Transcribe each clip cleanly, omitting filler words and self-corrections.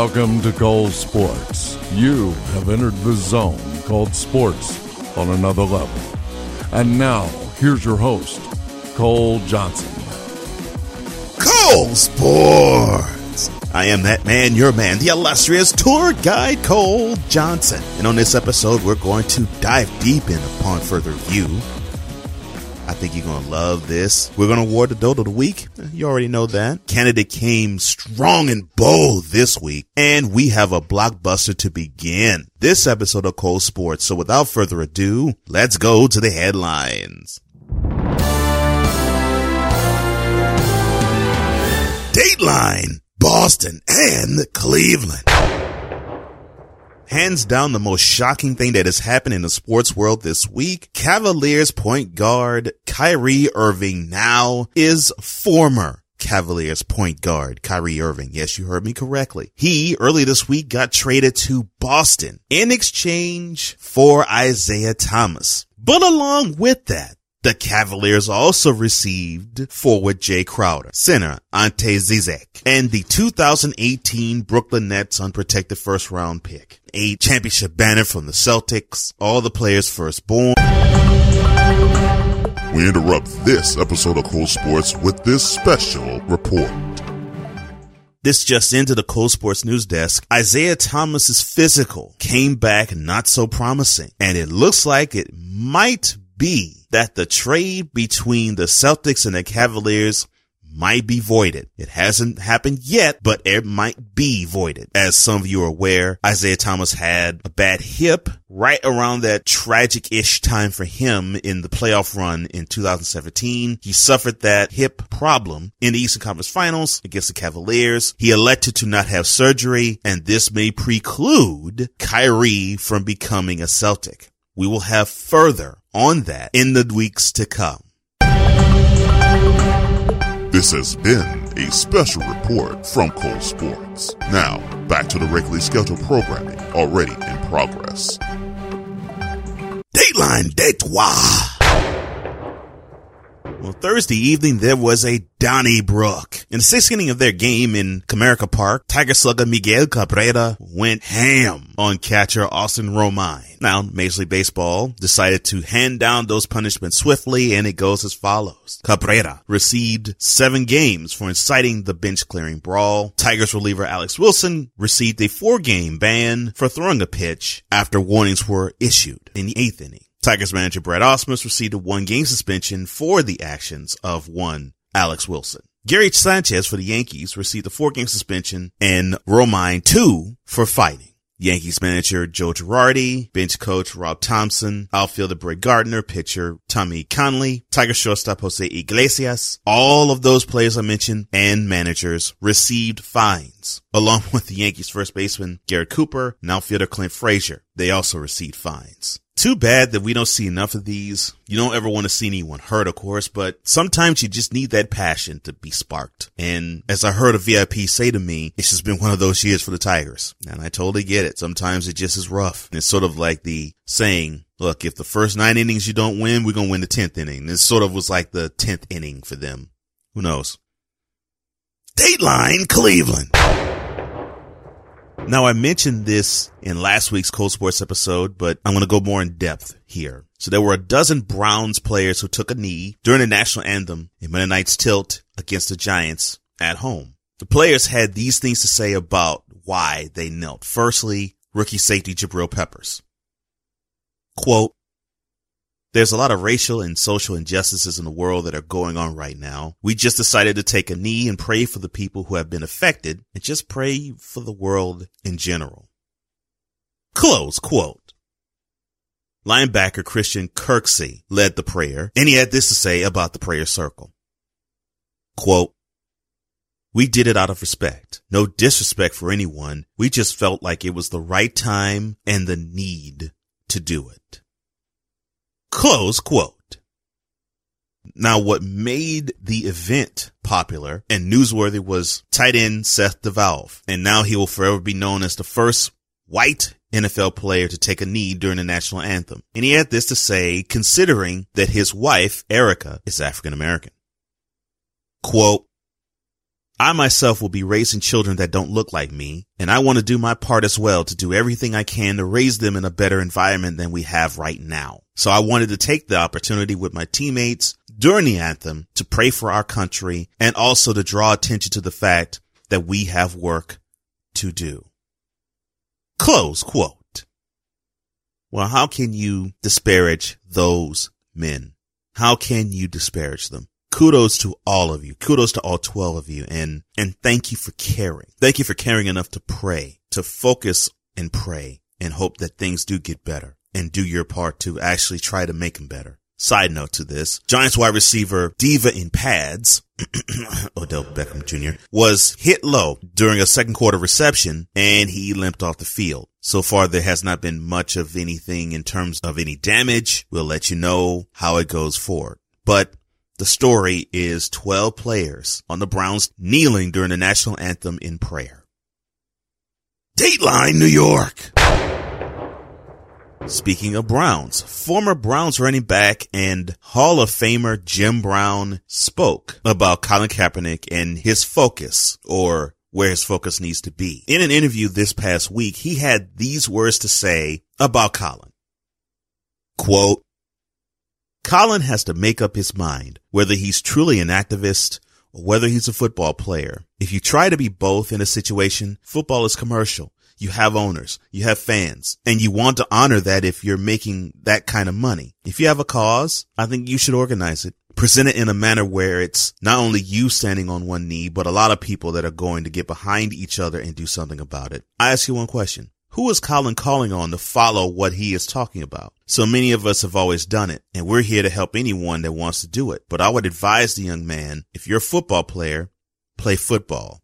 Welcome to Cole Sports. You have entered the zone called sports on another level. And now, here's your host, Cole Johnson. Cole Sports! I am that man, your man, the illustrious tour guide, Cole Johnson. And on this episode, we're going to dive deep in upon further review. I think you're going to love this. We're going to award the Dodo of the Week. You already know that. Canada came strong and bold this week, and we have a blockbuster to begin this episode of Cole Sports. So without further ado, let's go to the headlines. Dateline, Boston and Cleveland. Hands down, the most shocking thing that has happened in the sports world this week. Cavaliers point guard Kyrie Irving now is former Cavaliers point guard Kyrie Irving. Yes, you heard me correctly. He, early this week, got traded to Boston in exchange for Isaiah Thomas. But along with that, the Cavaliers also received forward Jay Crowder, center Ante Zizek, and the 2018 Brooklyn Nets unprotected first-round pick, a championship banner from the Celtics, all the players firstborn. We interrupt this episode of Cole Sports with this special report. This just into the Cole Sports News Desk. Isaiah Thomas's physical came back not so promising, and it looks like it might be that the trade between the Celtics and the Cavaliers might be voided. It hasn't happened yet, but it might be voided. As some of you are aware, Isaiah Thomas had a bad hip right around that tragic-ish time for him in the playoff run in 2017. He suffered that hip problem in the Eastern Conference Finals against the Cavaliers. He elected to not have surgery, and this may preclude Kyrie from becoming a Celtic. We will have further on that in the weeks to come. This has been a special report from Cole Sports. Now, back to the regularly scheduled programming already in progress. Dateline Detroit. Well, Thursday evening, there was a Donnybrook. In the sixth inning of their game in Comerica Park, Tiger slugger Miguel Cabrera went ham on catcher Austin Romine. Now, Major League Baseball decided to hand down those punishments swiftly, and it goes as follows. Cabrera received 7 games for inciting the bench-clearing brawl. Tigers reliever Alex Wilson received a 4-game ban for throwing a pitch after warnings were issued in the eighth inning. Tigers manager Brad Ausmus received a 1-game suspension for the actions of one Alex Wilson. Gary Sanchez for the Yankees received a 4-game suspension, and Romine 2 for fighting. Yankees manager Joe Girardi, bench coach Rob Thompson, outfielder Brett Gardner, pitcher Tommy Conley, Tiger shortstop Jose Iglesias, all of those players I mentioned and managers received fines, along with the Yankees first baseman Garrett Cooper and outfielder Clint Frazier. They also received fines. Too bad that we don't see enough of these. You don't ever want to see anyone hurt, of course, but sometimes you just need that passion to be sparked. And as I heard a VIP say to me, it's just been one of those years for the Tigers. And I totally get it. Sometimes it just is rough. And it's sort of like the saying, look, if the first 9 innings you don't win, we're going to win the 10th inning. This sort of was like the 10th inning for them. Who knows? Dateline Cleveland. Now, I mentioned this in last week's Cole Sports episode, but I'm going to go more in depth here. So there were a dozen Browns players who took a knee during the national anthem in Monday night's tilt against the Giants at home. The players had these things to say about why they knelt. Firstly, rookie safety Jabril Peppers. Quote, "There's a lot of racial and social injustices in the world that are going on right now. We just decided to take a knee and pray for the people who have been affected and just pray for the world in general." Close quote. Linebacker Christian Kirksey led the prayer, and he had this to say about the prayer circle. Quote, "We did it out of respect. No disrespect for anyone. We just felt like it was the right time and the need to do it." Close quote. Now, what made the event popular and newsworthy was tight end Seth DeValve, and now he will forever be known as the first white NFL player to take a knee during the national anthem. And he had this to say, considering that his wife, Erica, is African American. Quote, I myself will be raising children that don't look like me, and I want to do my part as well to do everything I can to raise them in a better environment than we have right now. So I wanted to take the opportunity with my teammates during the anthem to pray for our country and also to draw attention to the fact that we have work to do. Close quote. Well, how can you disparage those men? How can you disparage them? Kudos to all of you. Kudos to all 12 of you. And thank you for caring. Thank you for caring enough to pray, to focus and pray and hope that things do get better and do your part to actually try to make them better. Side note to this, Giants wide receiver diva in pads, Odell Beckham Jr., was hit low during a second quarter reception and he limped off the field. So far, there has not been much of anything in terms of any damage. We'll let you know how it goes forward. But the story is 12 players on the Browns kneeling during the national anthem in prayer. Dateline New York. Speaking of Browns, former Browns running back and Hall of Famer Jim Brown spoke about Colin Kaepernick and his focus, or where his focus needs to be. In an interview this past week, he had these words to say about Colin. Quote, Colin has to make up his mind whether he's truly an activist or whether he's a football player. If you try to be both in a situation, football is commercial. You have owners, you have fans, and you want to honor that if you're making that kind of money. If you have a cause, I think you should organize it. Present it in a manner where it's not only you standing on one knee, but a lot of people that are going to get behind each other and do something about it. I ask you one question. Who is Colin calling on to follow what he is talking about? So many of us have always done it, and we're here to help anyone that wants to do it. But I would advise the young man, if you're a football player, play football.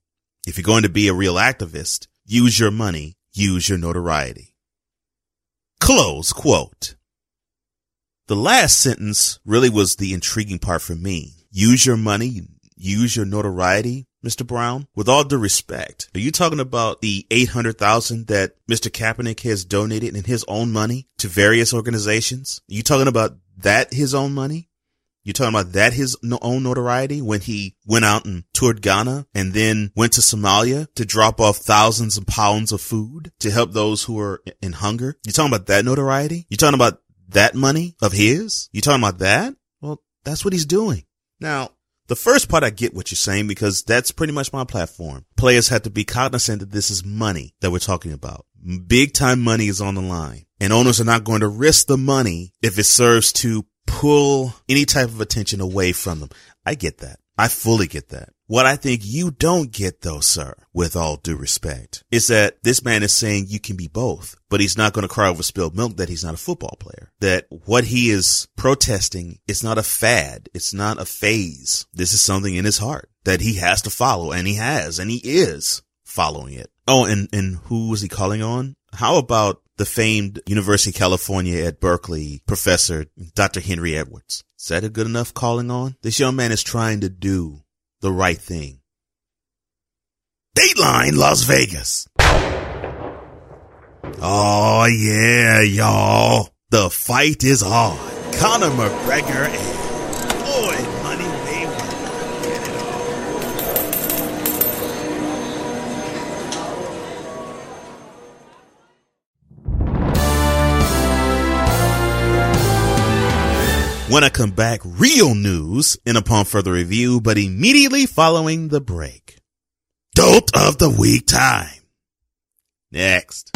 If you're going to be a real activist, use your money, use your notoriety. Close quote. The last sentence really was the intriguing part for me. Use your money, use your notoriety. Mr. Brown, with all due respect, are you talking about the $800,000 that Mr. Kaepernick has donated in his own money to various organizations? Are you talking about that his own money? You're talking about that his own notoriety when he went out and toured Ghana and then went to Somalia to drop off thousands of pounds of food to help those who are in hunger? You're talking about that notoriety? You're talking about that money of his? You're talking about that? Well, that's what he's doing. Now, the first part, I get what you're saying, because that's pretty much my platform. Players have to be cognizant that this is money that we're talking about. Big time money is on the line, and owners are not going to risk the money if it serves to pull any type of attention away from them. I get that. I fully get that. What I think you don't get, though, sir, with all due respect, is that this man is saying you can be both, but he's not going to cry over spilled milk that he's not a football player, that what he is protesting is not a fad. It's not a phase. This is something in his heart that he has to follow, and he has, and he is following it. Oh, and who was he calling on? How about the famed University of California at Berkeley professor, Dr. Henry Edwards? Is that a good enough calling on? This young man is trying to do the right thing. Dateline Las Vegas. Oh yeah, y'all. The fight is on. Conor McGregor and Floyd Money Mayweather get it all. When I come back, real news and upon further review, but immediately following the break. Dolt of the Week time. Next.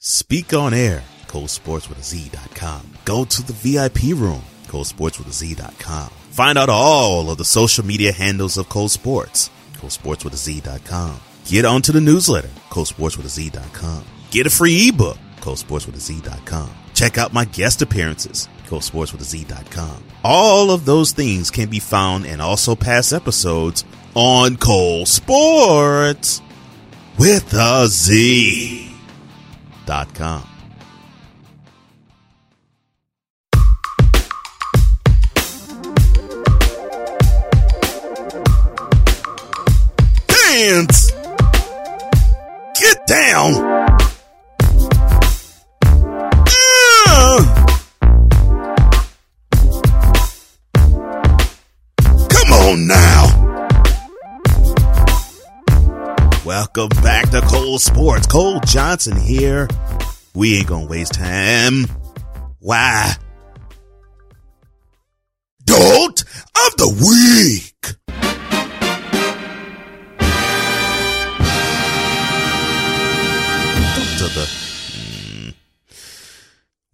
Speak on air. ColdSportsWithAZ.com. Go to the VIP room, ColdSportsWithAZ.com. Find out all of the social media handles of Cold Sports, ColdSportsWithAZ.com. Get onto the newsletter, ColdSportsWithAZ.com. Get a free ebook, ColdSportsWithAZ.com. Check out my guest appearances, ColdSportsWithAZ.com. All of those things can be found, and also past episodes, on Cold Sports with a Z.com. on now. Welcome back to Cole Sports. Cole Johnson here. We ain't gonna waste time. Why? Dolt of the week.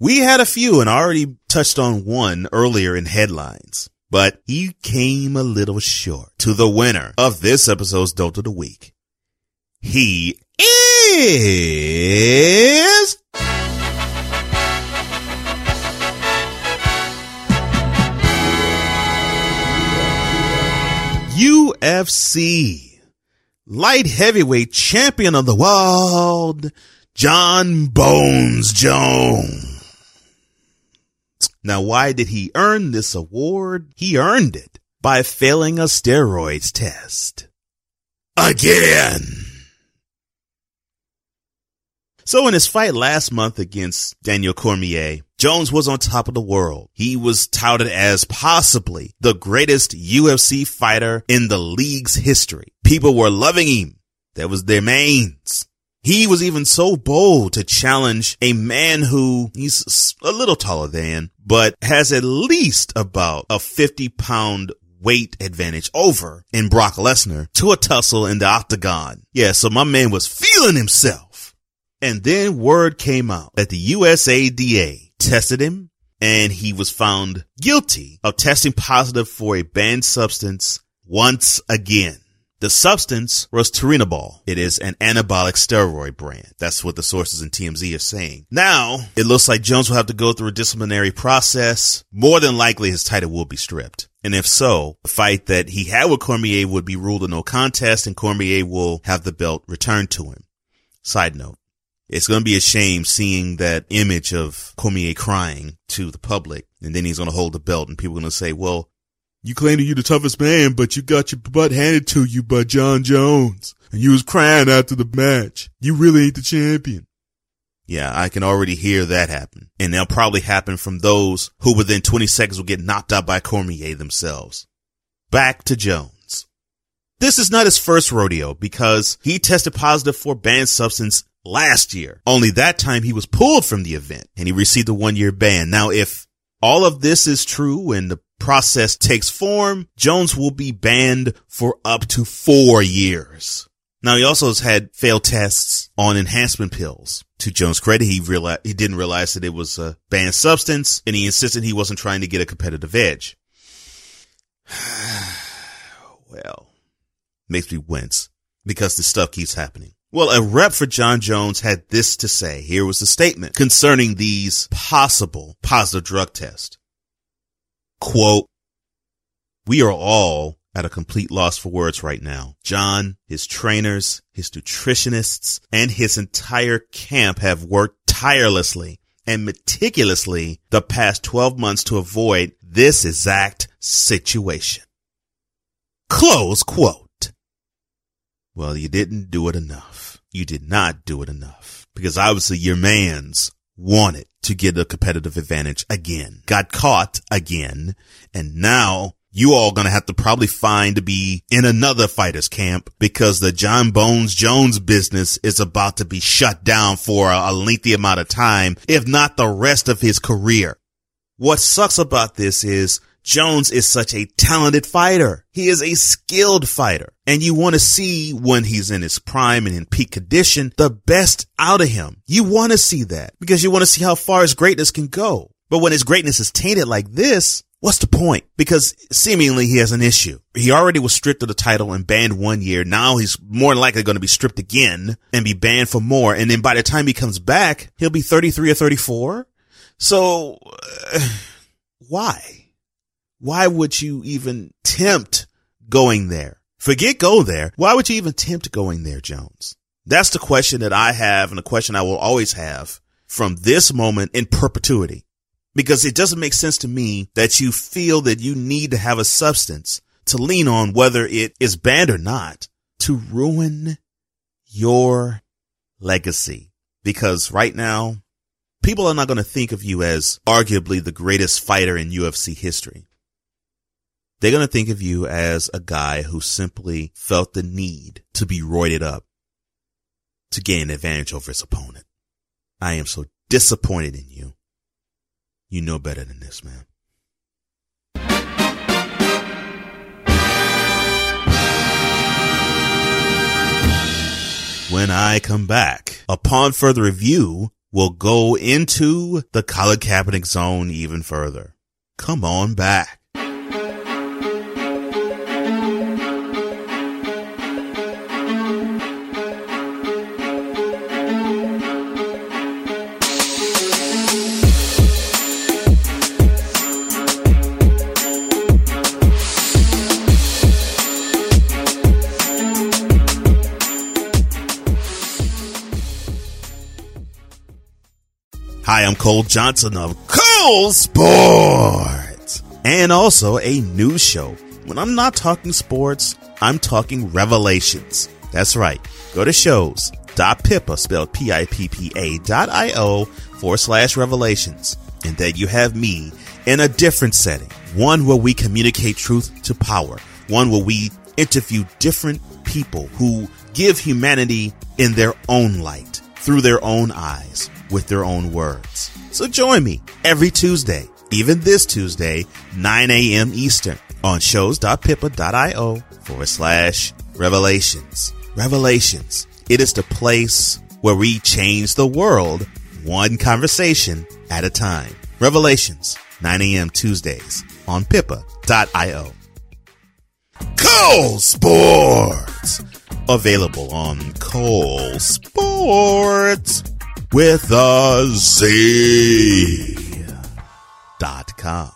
We had a few and already touched on one earlier in headlines, but he came a little short to the winner of this episode's Dolt of the Week. He is UFC light heavyweight champion of the world, John Bones Jones. Now, why did he earn this award? He earned it by failing a steroids test. Again! So in his fight last month against Daniel Cormier, Jones was on top of the world. He was touted as possibly the greatest UFC fighter in the league's history. People were loving him. That was their mains. He was even so bold to challenge a man who he's a little taller than, but has at least about a 50-pound weight advantage over in Brock Lesnar to a tussle in the octagon. Yeah, so my man was feeling himself. And then word came out that the USADA tested him, and he was found guilty of testing positive for a banned substance once again. The substance was Turinabol. It is an anabolic steroid brand. That's what the sources in TMZ are saying. Now, it looks like Jones will have to go through a disciplinary process. More than likely, his title will be stripped. And if so, the fight that he had with Cormier would be ruled a no contest, and Cormier will have the belt returned to him. Side note, it's going to be a shame seeing that image of Cormier crying to the public, and then he's going to hold the belt, and people are going to say, well, you claim that you're the toughest man, but you got your butt handed to you by John Jones. And you was crying after the match. You really ain't the champion. Yeah, I can already hear that happen. And that'll probably happen from those who within 20 seconds will get knocked out by Cormier themselves. Back to Jones. This is not his first rodeo because he tested positive for banned substance last year. Only that time he was pulled from the event and he received a 1-year ban. Now, if all of this is true and the process takes form, Jones will be banned for up to 4 years. Now, he also has had failed tests on enhancement pills. To Jones' credit, he didn't realize that it was a banned substance, and he insisted he wasn't trying to get a competitive edge. Well, makes me wince because this stuff keeps happening. Well, a rep for John Jones had this to say. Here was the statement concerning these possible positive drug tests. Quote, we are all at a complete loss for words right now. John, his trainers, his nutritionists, and his entire camp have worked tirelessly and meticulously the past 12 months to avoid this exact situation. Close quote. Well, you didn't do it enough. You did not do it enough because obviously your man's wanted to get a competitive advantage again, got caught again, and now you all gonna have to probably find to be in another fighter's camp because the John Bones Jones business is about to be shut down for a lengthy amount of time, if not the rest of his career. What sucks about this is Jones is such a talented fighter. He is a skilled fighter. And you want to see when he's in his prime and in peak condition, the best out of him. You want to see that because you want to see how far his greatness can go. But when his greatness is tainted like this, what's the point? Because seemingly he has an issue. He already was stripped of the title and banned 1 year. Now he's more than likely going to be stripped again and be banned for more. And then by the time he comes back, he'll be 33 or 34. So why? Why would you even tempt going there? Forget go there. Why would you even tempt going there, Jones? That's the question that I have and the question I will always have from this moment in perpetuity. Because it doesn't make sense to me that you feel that you need to have a substance to lean on, whether it is banned or not, to ruin your legacy. Because right now, people are not going to think of you as arguably the greatest fighter in UFC history. They're going to think of you as a guy who simply felt the need to be roided up to gain advantage over his opponent. I am so disappointed in you. You know better than this, man. When I come back, upon further review, we'll go into the Colin Kaepernick zone even further. Come on back. Hi, I'm Cole Johnson of Cole Sports, and also a new show. When I'm not talking sports, I'm talking revelations. That's right. Go to shows.pippa, spelled pippa.io/revelations, and there you have me in a different setting. One where we communicate truth to power. One where we interview different people who give humanity in their own light, through their own eyes, with their own words. So join me every Tuesday, even this Tuesday, 9 a.m. Eastern, on shows.pippa.io/revelations. Revelations. It is the place where we change the world one conversation at a time. Revelations, 9 a.m. Tuesdays on pippa.io. Cole Sports. Available on Cole Sports with a Z.com.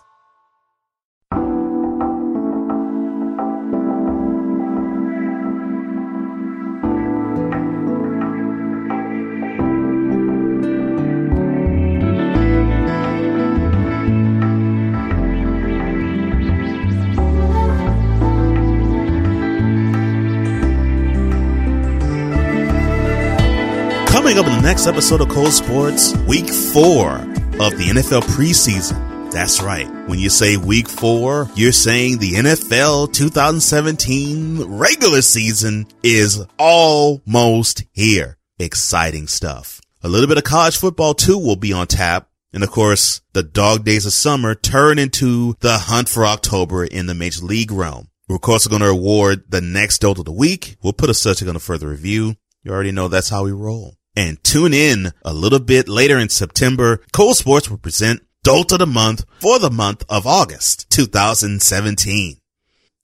Coming up in the next episode of Cole Sports, week 4 of the NFL preseason. That's right. When you say week 4, you're saying the NFL 2017 regular season is almost here. Exciting stuff. A little bit of college football, too, will be on tap. And, of course, the dog days of summer turn into the hunt for October in the Major League realm. We're, of course, going to award the next Dolt of the Week. We'll put a subject on a further review. You already know that's how we roll. And tune in a little bit later in September. Cole Sports will present Dolt of the Month for the month of August 2017.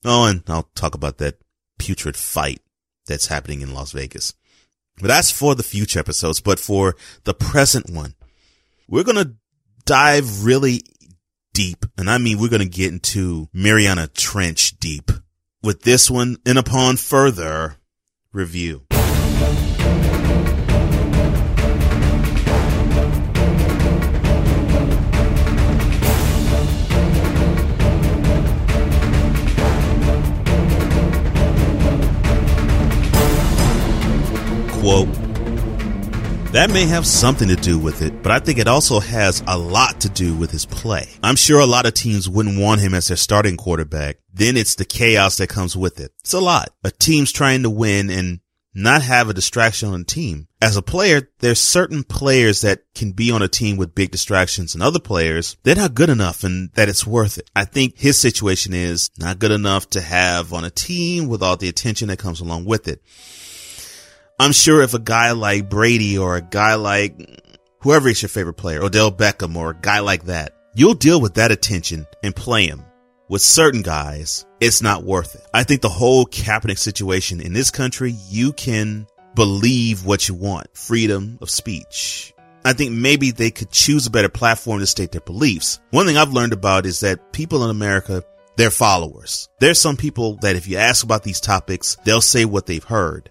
Oh, and I'll talk about that putrid fight that's happening in Las Vegas. But that's for the future episodes. But for the present one, we're going to dive really deep. And I mean, we're going to get into Mariana Trench deep with this one and upon further review. Quote, that may have something to do with it, but I think it also has a lot to do with his play. I'm sure a lot of teams wouldn't want him as their starting quarterback. Then it's the chaos that comes with it. It's a lot. A team's trying to win and not have a distraction on the team. As a player, there's certain players that can be on a team with big distractions and other players, they're not good enough and that it's worth it. I think his situation is not good enough to have on a team with all the attention that comes along with it. I'm sure if a guy like Brady or a guy like whoever is your favorite player, Odell Beckham or a guy like that, you'll deal with that attention and play him. With certain guys, it's not worth it. I think the whole Kaepernick situation in this country, you can believe what you want. Freedom of speech. I think maybe they could choose a better platform to state their beliefs. One thing I've learned about is that people in America, they're followers. There's some people that if you ask about these topics, they'll say what they've heard,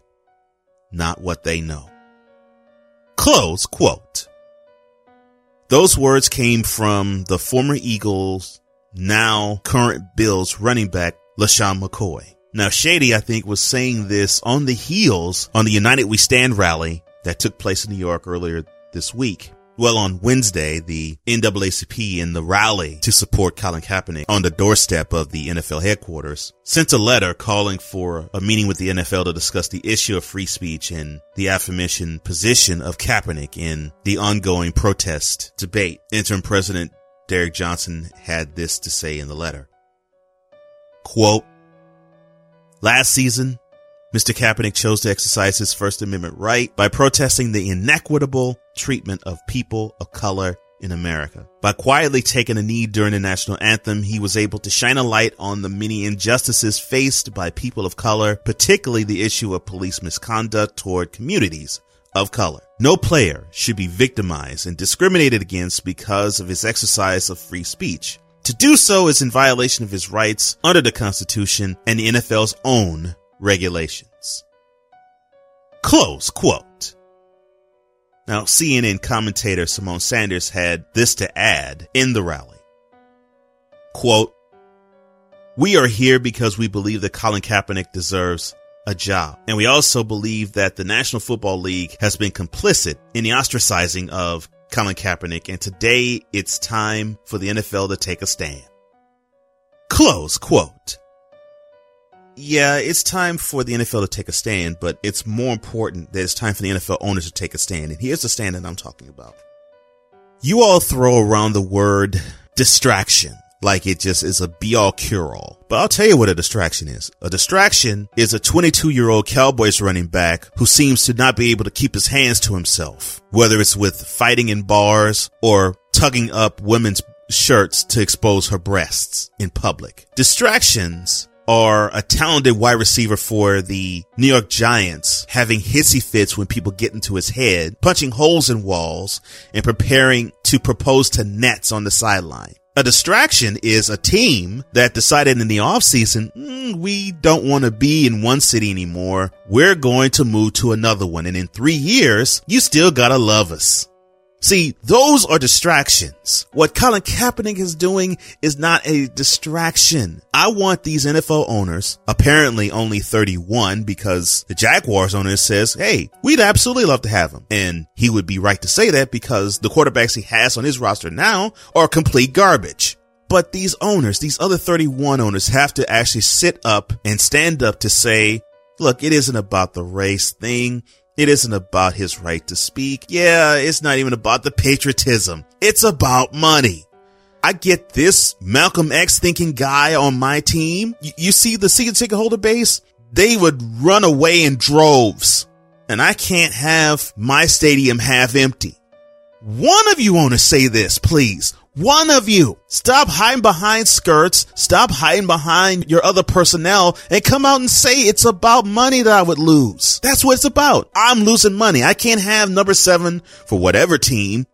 not what they know. Close quote. Those words came from the former Eagles, now current Bills running back LaShawn McCoy. Now, Shady, I think, was saying this on the heels on the United We Stand rally that took place in New York earlier this week. Well, on Wednesday, the NAACP in the rally to support Colin Kaepernick on the doorstep of the NFL headquarters sent a letter calling for a meeting with the NFL to discuss the issue of free speech and the aforementioned position of Kaepernick in the ongoing protest debate. Interim President Derrick Johnson had this to say in the letter. Quote, last season, Mr. Kaepernick chose to exercise his First Amendment right by protesting the inequitable treatment of people of color in America. By quietly taking a knee during the national anthem, he was able to shine a light on the many injustices faced by people of color, particularly the issue of police misconduct toward communities of color. No player should be victimized and discriminated against because of his exercise of free speech. To do so is in violation of his rights under the Constitution and the NFL's own regulations. Close quote. Now, CNN commentator Simone Sanders had this to add in the rally. Quote, we are here because we believe that Colin Kaepernick deserves a job. And we also believe that the National Football League has been complicit in the ostracizing of Colin Kaepernick. And today it's time for the NFL to take a stand. Close quote. Yeah, it's time for the NFL to take a stand, but it's more important that it's time for the NFL owners to take a stand. And here's the stand that I'm talking about. You all throw around the word distraction like it just is a be-all cure-all. But I'll tell you what a distraction is. A distraction is a 22-year-old Cowboys running back who seems to not be able to keep his hands to himself, whether it's with fighting in bars or tugging up women's shirts to expose her breasts in public. Distractions are a talented wide receiver for the New York Giants having hissy fits when people get into his head, punching holes in walls, and preparing to propose to nets on the sideline. A distraction is a team that decided in the offseason, we don't want to be in one city anymore. We're going to move to another one. And in 3 years, you still gotta love us. See, those are distractions. What Colin Kaepernick is doing is not a distraction. I want these NFL owners, apparently only 31 because the Jaguars owner says, hey, we'd absolutely love to have him. And he would be right to say that because the quarterbacks he has on his roster now are complete garbage. But these owners, these other 31 owners have to actually sit up and stand up to say, look, it isn't about the race thing. It isn't about his right to speak. Yeah, it's not even about the patriotism. It's about money. I get this Malcolm X thinking guy on my team. You see the season ticket holder base? They would run away in droves. And I can't have my stadium half empty. One of you owners say this, please. One of you. Stop hiding behind skirts. Stop hiding behind your other personnel and come out and say it's about money that I would lose. That's what it's about. I'm losing money. I can't have number 7 for whatever team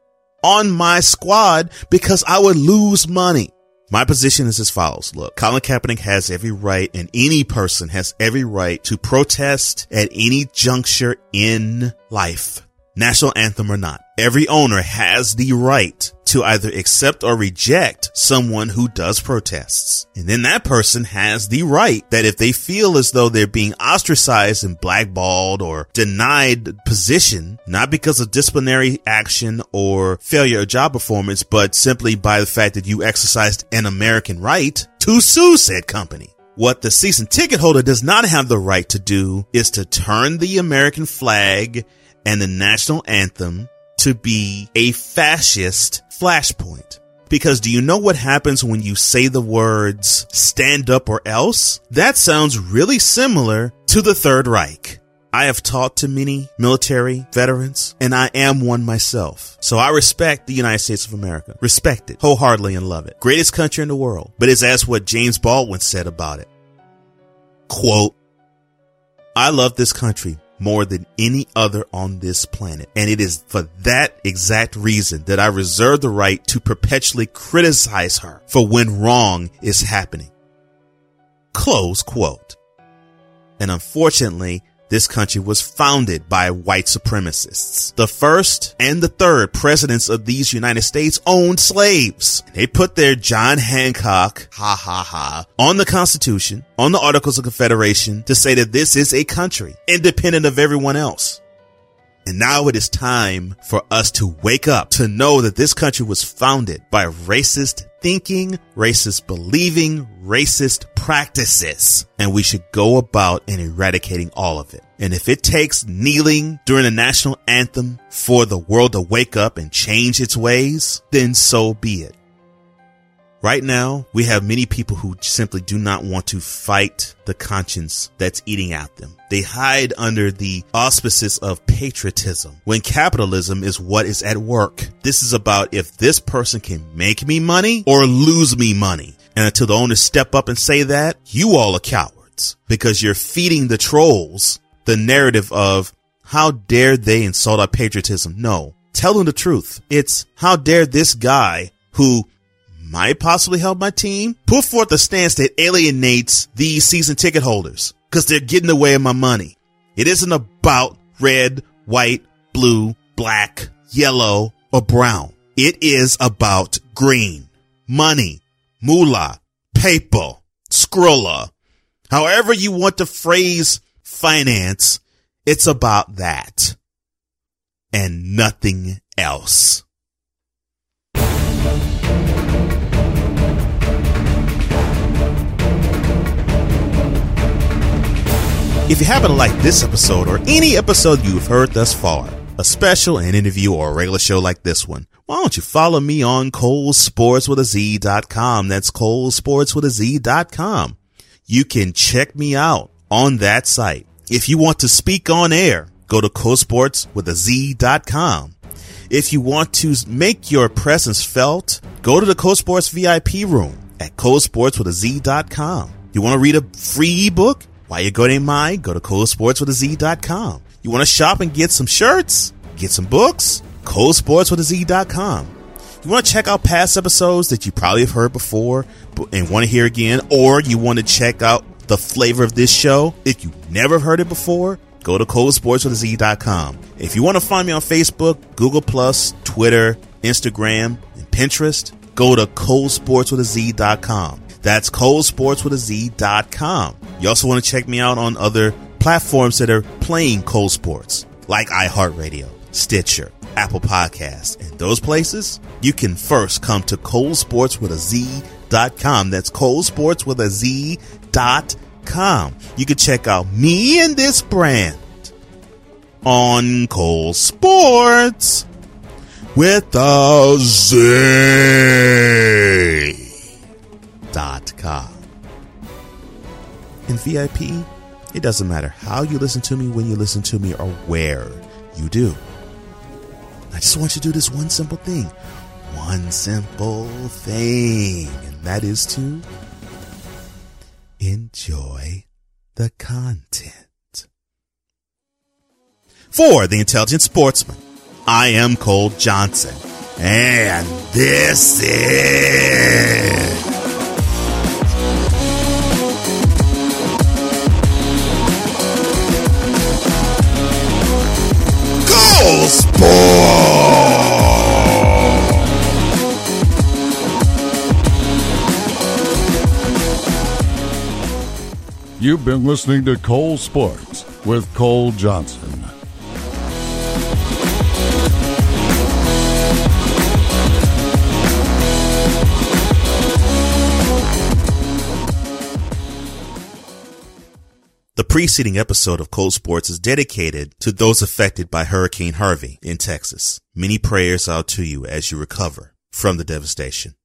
on my squad because I would lose money. My position is as follows. Look, Colin Kaepernick has every right and any person has every right to protest at any juncture in life. National anthem or not. Every owner has the right to either accept or reject someone who does protests. And then that person has the right that if they feel as though they're being ostracized and blackballed or denied position, not because of disciplinary action or failure of job performance, but simply by the fact that you exercised an American right to sue said company. What the season ticket holder does not have the right to do is to turn the American flag and the national anthem to be a fascist flashpoint. Because do you know what happens when you say the words stand up or else? That sounds really similar to the Third Reich. I have talked to many military veterans and I am one myself. So I respect the United States of America. Respect it wholeheartedly and love it. Greatest country in the world. But it's as what James Baldwin said about it. Quote, I love this country more than any other on this planet. And it is for that exact reason that I reserve the right to perpetually criticize her for when wrong is happening. Close quote. And unfortunately, this country was founded by white supremacists. The first and the third presidents of these United States owned slaves. They put their John Hancock, on the Constitution, on the Articles of Confederation to say that this is a country independent of everyone else. And now it is time for us to wake up, to know that this country was founded by racist thinking, racist believing, racist practices. And we should go about in eradicating all of it. And if it takes kneeling during the national anthem for the world to wake up and change its ways, then so be it. Right now, we have many people who simply do not want to fight the conscience that's eating at them. They hide under the auspices of patriotism when capitalism is what is at work. This is about if this person can make me money or lose me money. And until the owners step up and say that, you all are cowards, because you're feeding the trolls the narrative of how dare they insult our patriotism. No, tell them the truth. It's how dare this guy who might possibly help my team put forth a stance that alienates these season ticket holders because they're getting away with my money. It isn't about red, white, blue, black, yellow, or brown. It is about green, money, moolah, paper, scrolla. However you want to phrase finance, it's about that and nothing else. If you happen to like this episode or any episode you've heard thus far, a special, an interview, or a regular show like this one, why don't you follow me on colesportswithaz.com. That's colesportswithaz.com. You can check me out on that site. If you want to speak on air, go to colesportswithaz.com. If you want to make your presence felt, go to the Colesports VIP room at colesportswithaz.com. You want to read a free ebook? While you go to mine, go to colesportswithaz.com. You want to shop and get some shirts, get some books, colesportswithaz.com. You want to check out past episodes that you probably have heard before and want to hear again, or you want to check out the flavor of this show if you've never heard it before, go to colesportswithaz.com. If you want to find me on Facebook, Google+, Twitter, Instagram, and Pinterest, go to colesportswithaz.com. That's colesportswithaz.com. You also want to check me out on other platforms that are playing Cole Sports, like iHeartRadio, Stitcher, Apple Podcasts. And those places, you can first come to colesportswithaz.com. That's colesportswithaz.com. You can check out me and this brand on Cole Sports with a Z. .com. And VIP, it doesn't matter how you listen to me, when you listen to me, or where you do. I just want you to do this one simple thing. One simple thing. And that is to enjoy the content. For the Intelligent Sportsman, I am Cole Johnson. And this is... You've been listening to Cole Sports with Cole Johnson. The preceding episode of Cole Sports is dedicated to those affected by Hurricane Harvey in Texas. Many prayers out to you as you recover from the devastation.